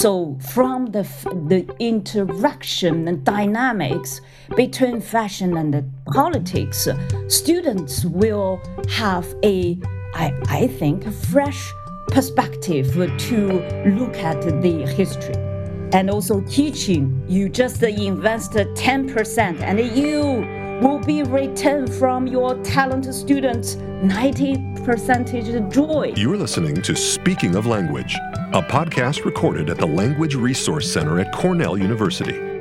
So from the interaction and dynamics between fashion and the politics, students will have I think a fresh perspective to look at the history. And also teaching, you just invest 10% and you will be returned from your talented students 90% joy. You're listening to Speaking of Language, a podcast recorded at the Language Resource Center at Cornell University.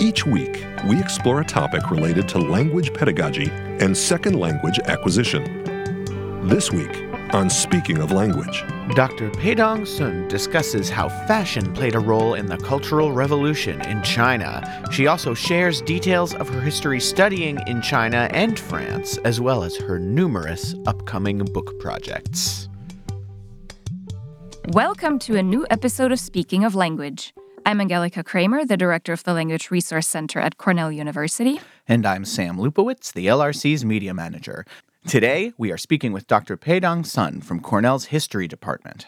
Each week, we explore a topic related to language pedagogy and second language acquisition. This week, on Speaking of Language, Dr. Peidong Sun discusses how fashion played a role in the Cultural Revolution in China. She also shares details of her history studying in China and France, as well as her numerous upcoming book projects. Welcome to a new episode of Speaking of Language. I'm Angelica Kramer, the director of the Language Resource Center at Cornell University. And I'm Sam Lupowitz, the LRC's media manager. Today, we are speaking with Dr. Peidong Sun from Cornell's History Department.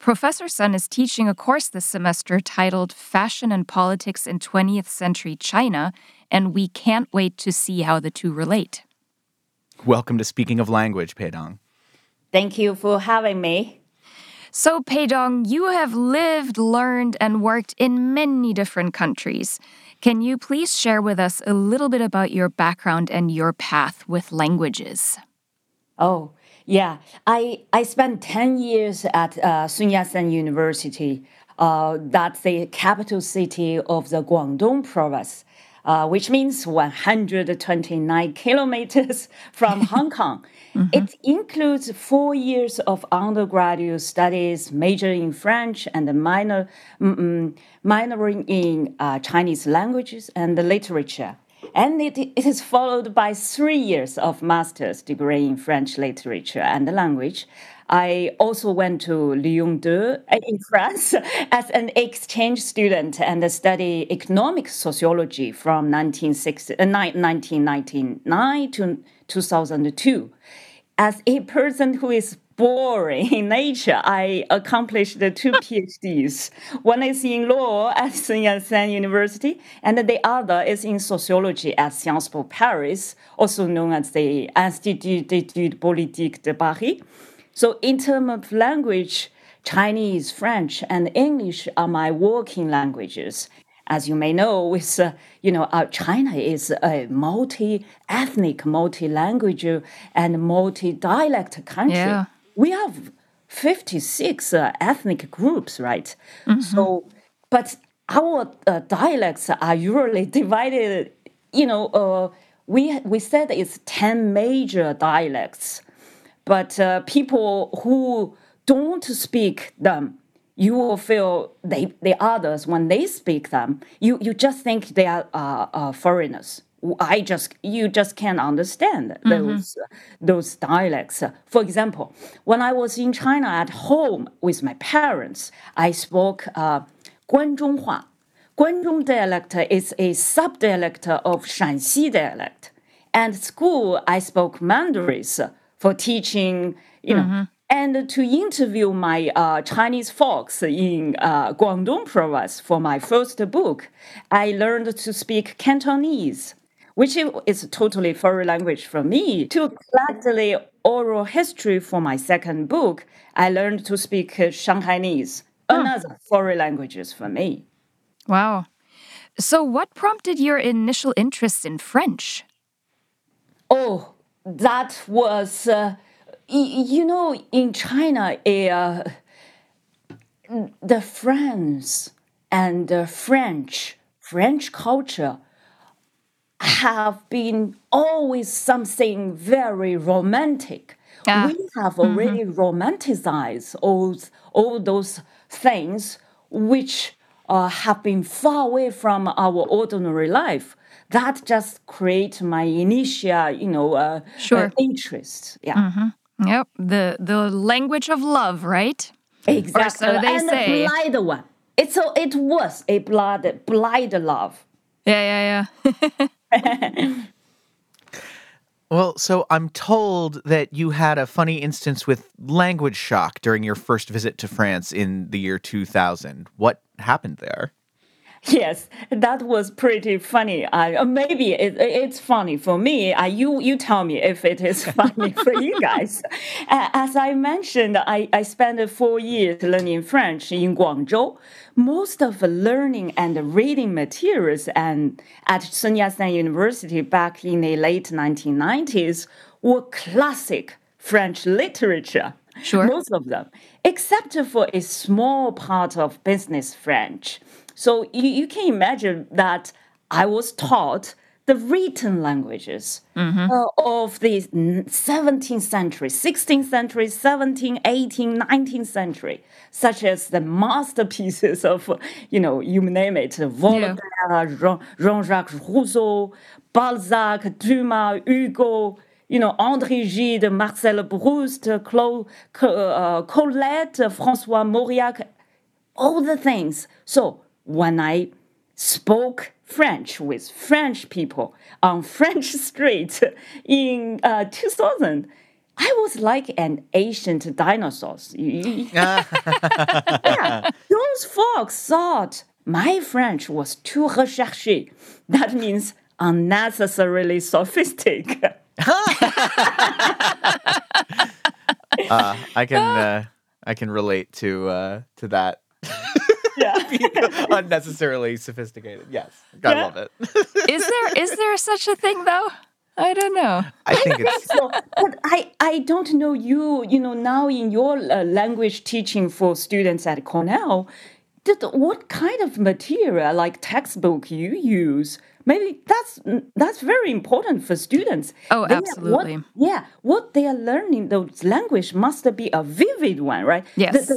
Professor Sun is teaching a course this semester titled Fashion and Politics in 20th Century China, and we can't wait to see how the two relate. Welcome to Speaking of Language, Peidong. Thank you for having me. So, Peidong, you have lived, learned, and worked in many different countries. Can you please share with us a little bit about your background and your path with languages? Oh, yeah. I spent 10 years at Sun Yat-sen University. That's the capital city of the Guangdong province, which means 129 kilometers from Hong Kong. Mm-hmm. It includes 4 years of undergraduate studies, majoring in French and minoring in Chinese languages and literature. And it is followed by 3 years of master's degree in French literature and language. I also went to Lyon Deux in France as an exchange student and studied economic sociology from 1999 to 2002. As a person who is boring in nature, I accomplished 2 PhDs. One is in law at Sun Yat-sen University, and the other is in sociology at Sciences Po Paris, also known as the Institut d'études politiques de Paris. So in terms of language, Chinese, French, and English are my working languages. As you may know, China is a multi-ethnic, multi-language, and multi-dialect country. Yeah. We have 56 ethnic groups, right? Mm-hmm. So, but our dialects are usually divided. We said it's 10 major dialects. But people who don't speak them, you will feel the others, when they speak them, you just think they are foreigners. You just can't understand those dialects. For example, when I was in China at home with my parents, I spoke Guanzhonghua. Guangdong dialect is a sub-dialect of Shanxi dialect. At school, I spoke Mandarin for teaching, and to interview my Chinese folks in Guangdong province for my first book, I learned to speak Cantonese, which is a totally foreign language for me. To gladly oral history for my second book, I learned to speak Shanghainese, another foreign languages for me. Wow. So what prompted your initial interest in French? Oh, that was, in China, the France and the French culture have been always something very romantic. Yeah. We have already romanticized all those things which have been far away from our ordinary life. That just creates my initial, interest. Yeah. Mm-hmm. Yep. The language of love, right? Exactly. Or so they say. And the blind one. It was a blind love. Yeah. Well, so I'm told that you had a funny instance with language shock during your first visit to France in the year 2000. What happened there? Yes, that was pretty funny. Maybe it's funny for me. You tell me if it is funny for you guys. As I mentioned, I spent 4 years learning French in Guangzhou. Most of the learning and reading materials at Sun Yat-sen University back in the late 1990s were classic French literature. Sure. Most of them, except for a small part of business French. So you can imagine that I was taught the written languages of the 17th century, 16th century, 17th, 18th, 19th century, such as the masterpieces of, you name it, Voltaire, Jean-Jacques Rousseau, Balzac, Dumas, Hugo, André Gide, Marcel Proust, Colette, François Mauriac, all the things. So when I spoke French with French people on French streets in 2000, I was like an ancient dinosaur. Yeah. Those folks thought my French was too recherché. That means unnecessarily sophisticated. I can relate to that. Yeah, unnecessarily sophisticated. Yes, gotta love it. Is there such a thing though? I don't know. I think it's. So, but I don't know you. Now in your language teaching for students at Cornell, what kind of material like textbook you use? Maybe that's very important for students. Oh, absolutely. What they are learning, those language must be a vivid one, right? Yes.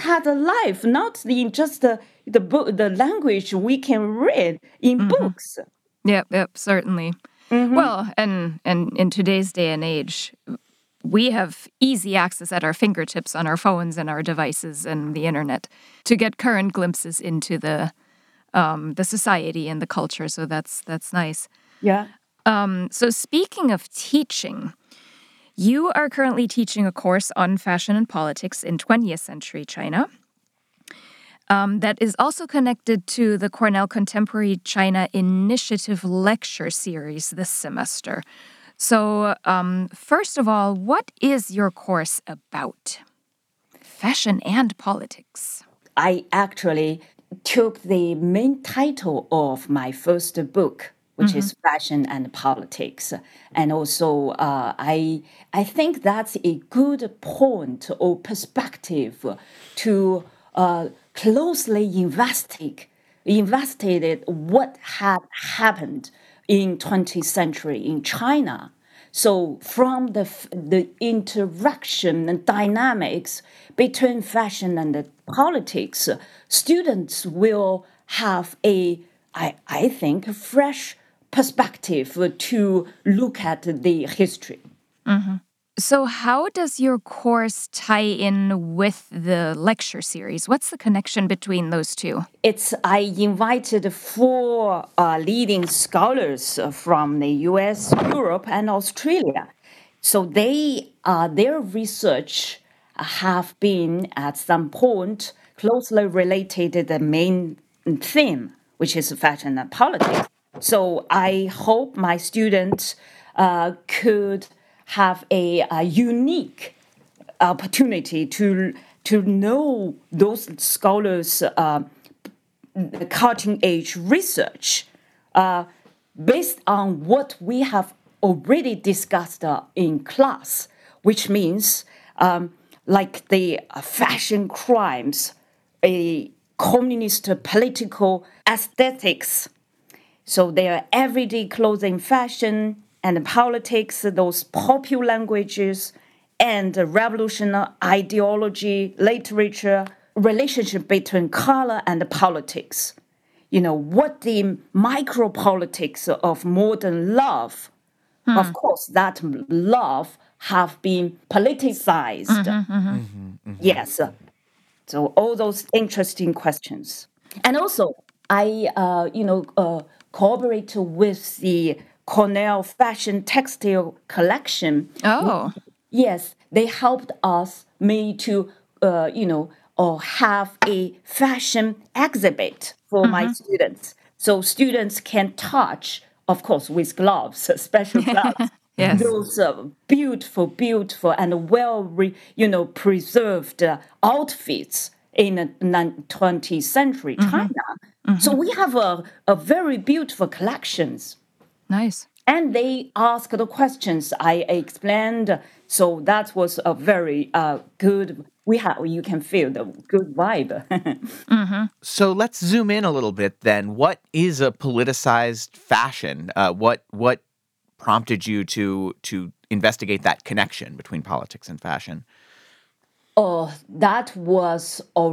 Had a life, not just the book, the language we can read in books. Yep, certainly. Mm-hmm. Well, and in today's day and age, we have easy access at our fingertips on our phones and our devices and the internet to get current glimpses into the society and the culture, so that's nice. Yeah. So speaking of teaching, you are currently teaching a course on fashion and politics in 20th century China that is also connected to the Cornell Contemporary China Initiative lecture series this semester. So first of all, what is your course about? Fashion and politics. I actually took the main title of my first book, which is Fashion and Politics. And also, I think that's a good point or perspective to closely investigate what had happened in 20th century in China. So from the interaction and dynamics between fashion and the politics, students will have I think, fresh perspective to look at the history. Mm-hmm. So how does your course tie in with the lecture series? What's the connection between those two? I invited four leading scholars from the U.S., Europe, and Australia. So their research have been, at some point, closely related to the main theme, which is fashion and politics. So I hope my students could have a unique opportunity to know those scholars' cutting-edge research based on what we have already discussed in class, which means like the fashion crimes, a communist political aesthetics. So their everyday clothing, fashion, and politics, those popular languages, and revolutionary ideology, literature, relationship between color and politics. What the micropolitics of modern love. Of course, that love have been politicized. Yes. So all those interesting questions. And also, I cooperate with the Cornell Fashion Textile Collection. Oh. Yes, they helped us, me to, have a fashion exhibit for my students. So students can touch, of course, with gloves, special gloves. Yes. Those beautiful, beautiful and preserved outfits in 20th century China. Mm-hmm. So we have a very beautiful collections. Nice. And they asked the questions I explained. So that was a very good, you can feel the good vibe. Mm-hmm. So let's zoom in a little bit then. What is a politicized fashion? What prompted you to investigate that connection between politics and fashion? Oh, that was a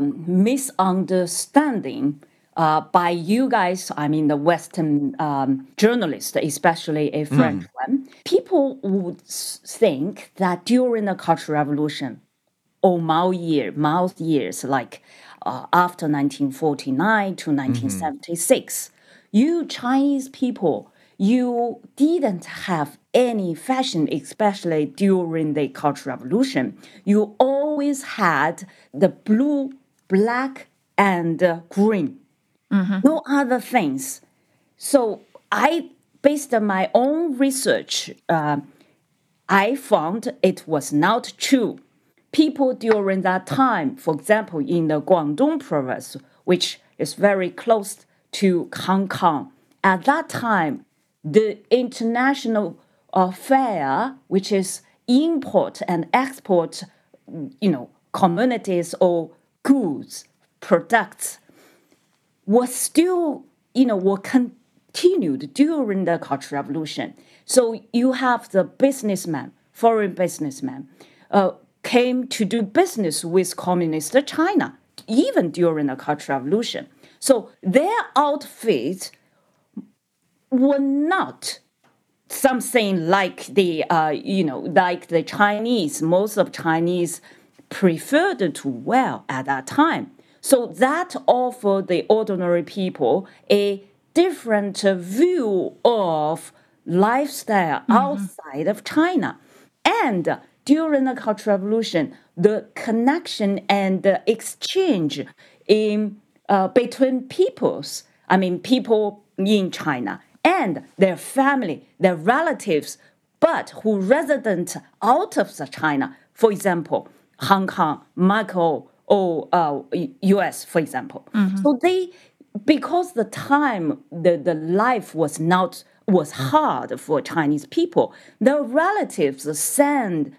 misunderstanding by you guys. I mean, the Western journalists, especially a French one. People would think that during the Cultural Revolution or Mao's years, like after 1949 to 1976, you Chinese people, you didn't have any fashion, especially during the Cultural Revolution. You always had the blue, black, and green. Mm-hmm. No other things. So I, based on my own research, I found it was not true. People during that time, for example, in the Guangdong province, which is very close to Hong Kong, at that time, the international fair, which is import and export, commodities or goods, products, was still, were continued during the Cultural Revolution. So you have the businessman, foreign businessman, came to do business with communist China, even during the Cultural Revolution. So their outfits were not something like the Chinese, most of Chinese preferred to wear at that time. So that offered the ordinary people a different view of lifestyle outside of China. And during the Cultural Revolution, the connection and the exchange between peoples, I mean people in China, and their family, their relatives, but who resident out of China. For example, Hong Kong, Macau, or U.S., for example. Mm-hmm. So they, because the time, the life was hard for Chinese people, their relatives send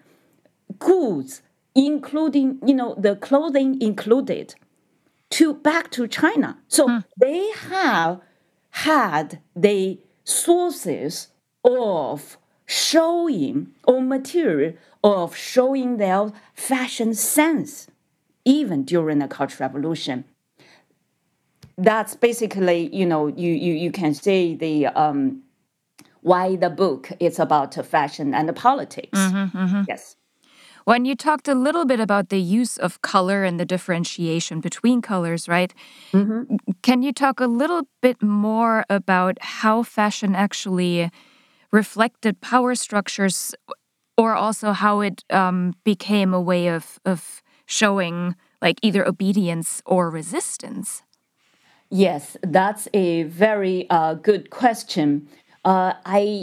goods, including, the clothing included, back to China. So they have had the sources of showing or material of showing their fashion sense, even during the Cultural Revolution. That's basically, you can say the why the book is about fashion and politics. Mm-hmm, mm-hmm. Yes. When you talked a little bit about the use of color and the differentiation between colors, right? Mm-hmm. Can you talk a little bit more about how fashion actually reflected power structures, or also how it became a way of showing like either obedience or resistance? Yes, that's a very good question. In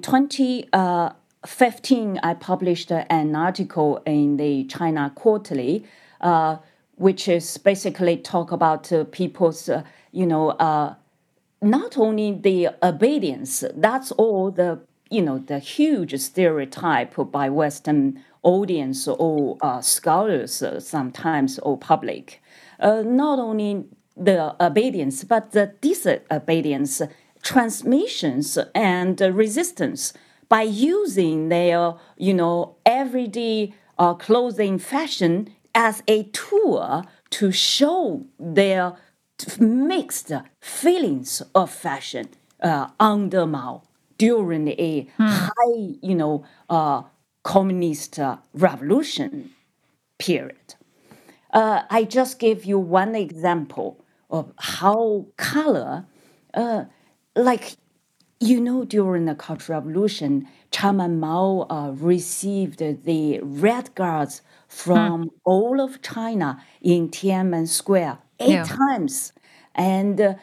2015, I published an article in the China Quarterly, which is basically talk about people's, not only the obedience, that's all the, the huge stereotype by Western audience or scholars sometimes or public. Not only the obedience, but the disobedience, transmissions and resistance by using their, everyday clothing fashion as a tool to show their mixed feelings of fashion under Mao during a high, communist revolution period. I just give you one example of how color Like, you know, during the Cultural Revolution, Chairman Mao received the Red Guards from all of China in Tiananmen Square 8 times. And,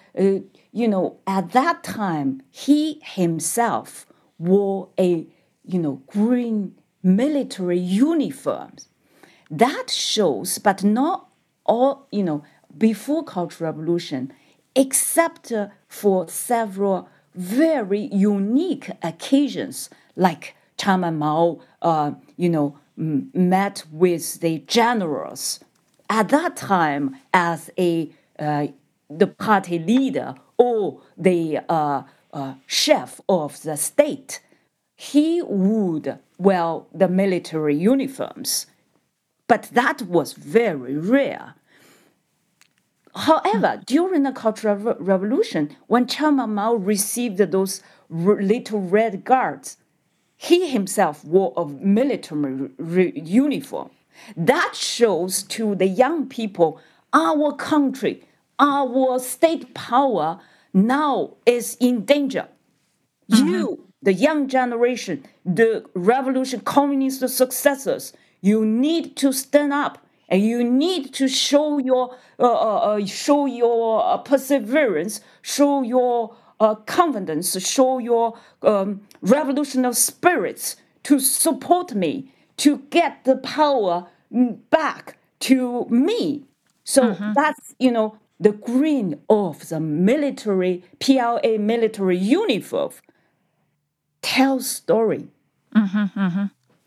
you know, at that time, he himself wore a, you know, green military uniform. That shows, but not all, you know, before Cultural Revolution, except for several very unique occasions, like Chairman Mao, you know, met with the generals at that time as a the party leader or the chef of the state. He would wear the military uniforms, but that was very rare. However, during the Cultural Revolution, when Chairman Mao received those little red guards, he himself wore a military uniform. That shows to the young people, our country, our state power now is in danger. You, the young generation, the revolution, communist successors, you need to stand up. And you need to show your perseverance, show your confidence, show your revolutionary spirits to support me, to get the power back to me. So that's, you know, the green of the military, PLA military uniform tells story.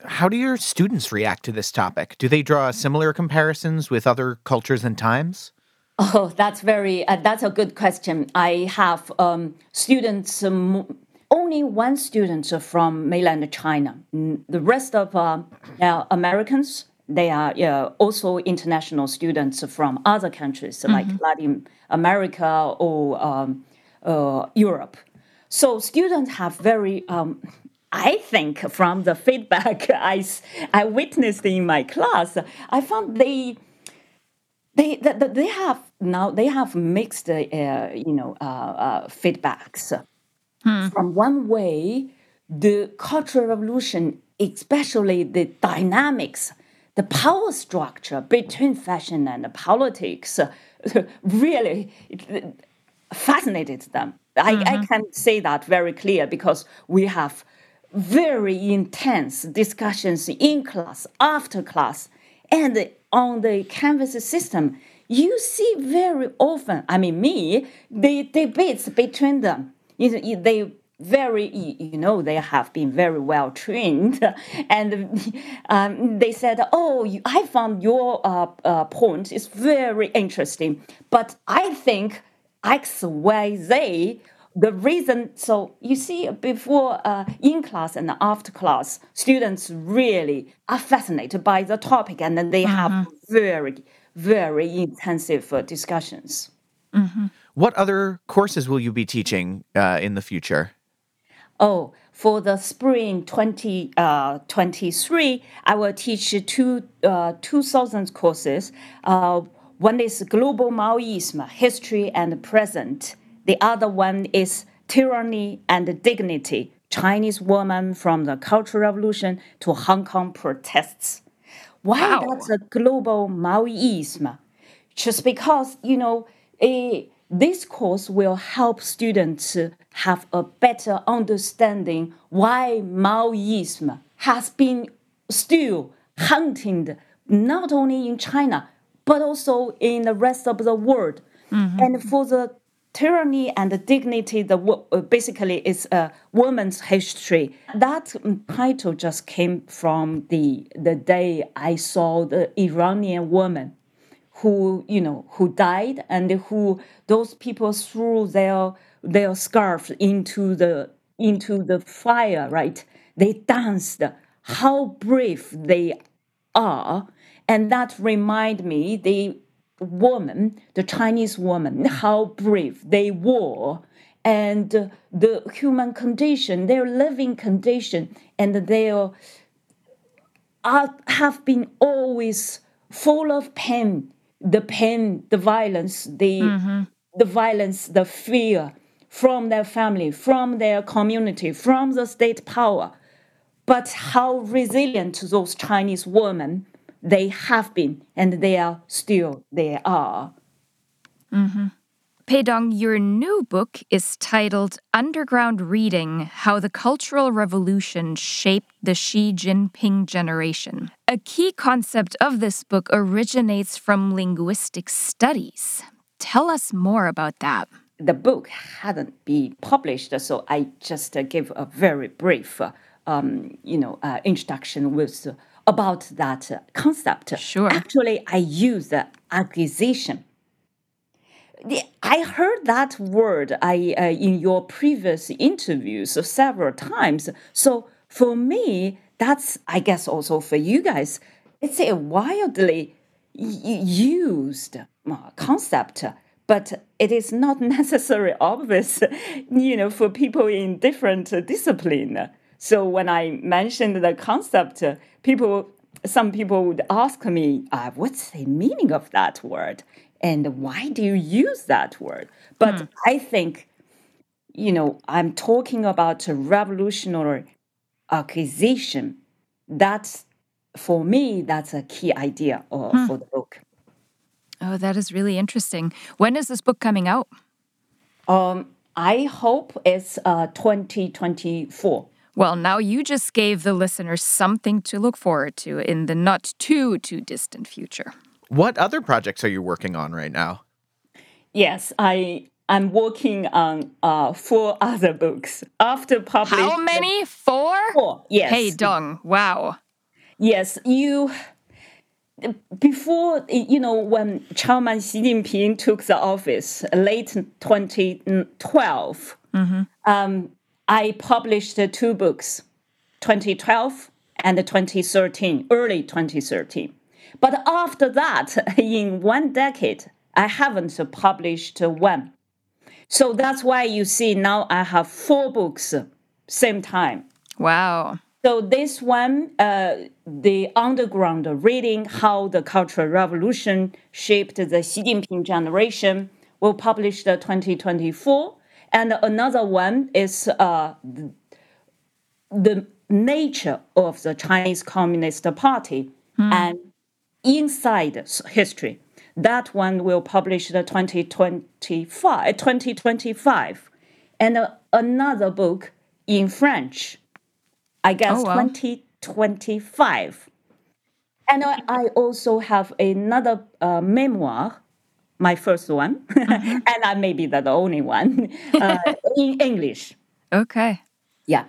How do your students react to this topic? Do they draw similar comparisons with other cultures and times? Oh, that's that's a good question. I have students, only one student from mainland China. The rest of Americans, they are also international students from other countries like Latin America or Europe. So students have very... I think from the feedback I witnessed in my class, I found they have mixed feedbacks. From one way, the Cultural Revolution, especially the dynamics, the power structure between fashion and politics, really fascinated them. I can say that very clear because we have very intense discussions in class, after class, and on the Canvas system. You see very often, the debates between them. They have been very well trained, and they said, I found your point is very interesting, but I think X, Y, Z. The reason, so you see, before in class and after class, students really are fascinated by the topic, and then they have very, very intensive discussions. What other courses will you be teaching in the future? Oh, for the spring 2023, I will teach 2,000 courses. One is Global Maoism, History and Present. The other one is Tyranny and Dignity, Chinese Woman from the Cultural Revolution to Hong Kong Protests. Why that's a Global Maoism? Just because, you know, this course will help students have a better understanding why Maoism has been still hunted, not only in China, but also in the rest of the world. And for the Tyranny and Dignity, basically is a woman's history. That title just came from the day I saw the Iranian woman who died, and who those people threw their scarf into the fire, right? They danced. How brave they are. And that reminded me, the Chinese woman, how brave they were, and the human condition, their living condition, and they have been always full of pain, the violence, the fear from their family, from their community, from the state power. But how resilient those Chinese women they have been, and they are still, they are. Mm-hmm. Peidong, your new book is titled Underground Reading, How the Cultural Revolution Shaped the Xi Jinping Generation. A key concept of this book originates from linguistic studies. Tell us more about that. The book hadn't been published, so I just gave a very brief introduction with about that concept. Sure. Actually, I used acquisition. I heard that word in your previous interviews several times. So for me, that's, I guess, also for you guys, it's a wildly used concept, but it is not necessarily obvious, for people in different discipline. So when I mentioned the concept, some people would ask me, what's the meaning of that word? And why do you use that word? But I think, I'm talking about a revolutionary acquisition. That's, for me, that's a key idea for the book. Oh, that is really interesting. When is this book coming out? I hope it's 2024. Well, now you just gave the listeners something to look forward to in the not too distant future. What other projects are you working on right now? Yes, I'm working on 4 other books. After publishing... How many? 4? 4, yes. Peidong, wow. Yes, before, when Chairman Xi Jinping took the office, late 2012, I published 2 books, 2012 and 2013, early 2013. But after that, in 1 decade, I haven't published 1. So that's why you see now I have 4 books, same time. Wow. So this one, the underground reading, How the Cultural Revolution Shaped the Xi Jinping Generation, will publish 2024. And another one is the nature of the Chinese Communist Party and inside history. That one will publish 2025. And another book in French, I guess 2025. And I also have another memoir, my first one, and I may be the only one, in English. Okay. Yeah.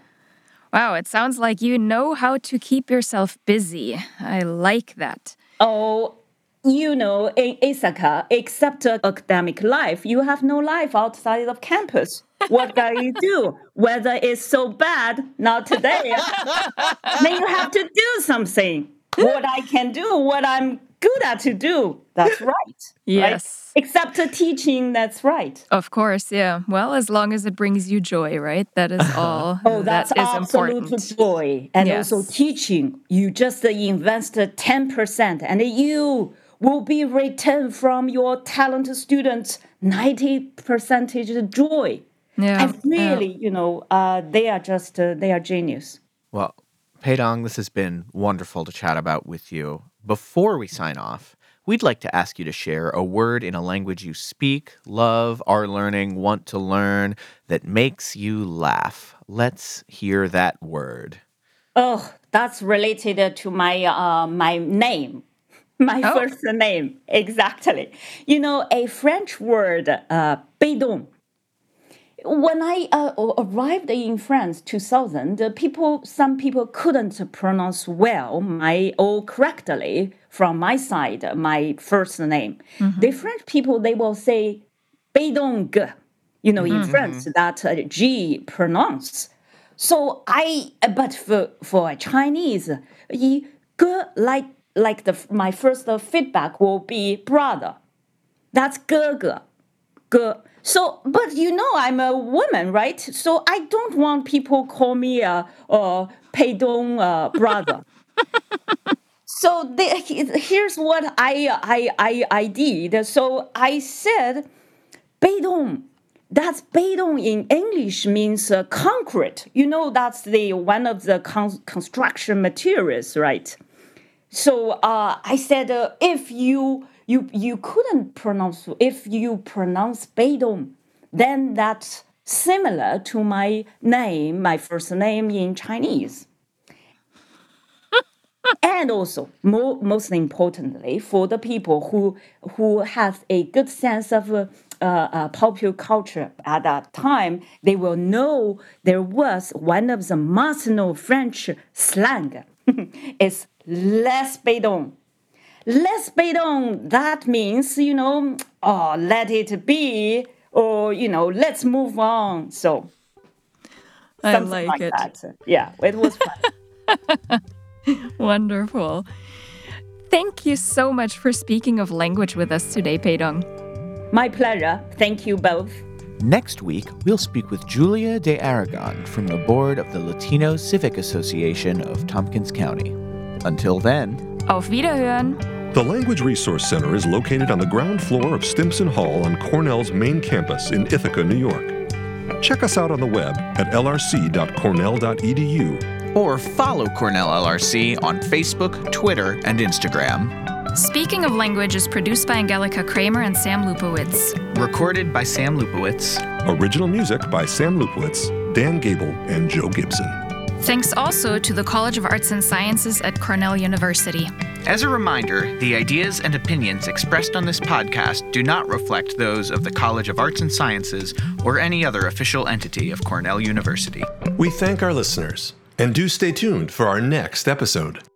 Wow, it sounds like you know how to keep yourself busy. I like that. Oh, in Ithaca, except academic life, you have no life outside of campus. What can you do? Weather is so bad, not today. Then you have to do something. What I can do, what I'm good at to do. That's right. Yes. Right? Except the teaching, that's right. Of course, yeah. Well, as long as it brings you joy, right? That is all. Oh, that's absolute important. Joy. And also teaching. You just invest 10% and you will be returned from your talented students 90% joy. Yeah. And really, they are genius. Well, Peidong, this has been wonderful to chat about with you. Before we sign off, we'd like to ask you to share a word in a language you speak, love, are learning, want to learn, that makes you laugh. Let's hear that word. Oh, that's related to my my name, my first name, exactly. A French word, béton. When I arrived in France 2000, some people couldn't pronounce well correctly from my side, my first name. Mm-hmm. The French people, they will say Peidong, in France, that G pronounced. So but for a Chinese, my first feedback will be brother. That's ge. So, but I'm a woman, right? So I don't want people call me Peidong brother. So here's what I did. So I said, Peidong, That's béton in English means concrete. You know, that's the one of the construction materials, right? So I said, if you couldn't pronounce, if you pronounce béton, then that's similar to my name, my first name in Chinese. And also, most importantly, for the people who have a good sense of popular culture at that time, they will know there was one of the marginal French slang. It's laisse béton. Laisse béton, that means, you know, oh, let it be, or, you know, let's move on. So, I like it. That. Yeah, it was fun. Wonderful. Thank you so much for speaking of language with us today, Peidong. My pleasure. Thank you both. Next week, we'll speak with Julia de Aragon from the board of the Latino Civic Association of Tompkins County. Until then, auf Wiederhören. The Language Resource Center is located on the ground floor of Stimson Hall on Cornell's main campus in Ithaca, New York. Check us out on the web at lrc.cornell.edu. Or follow Cornell LRC on Facebook, Twitter, and Instagram. Speaking of Language is produced by Angelica Kramer and Sam Lupowitz. Recorded by Sam Lupowitz. Original music by Sam Lupowitz, Dan Gable, and Joe Gibson. Thanks also to the College of Arts and Sciences at Cornell University. As a reminder, the ideas and opinions expressed on this podcast do not reflect those of the College of Arts and Sciences or any other official entity of Cornell University. We thank our listeners. And do stay tuned for our next episode.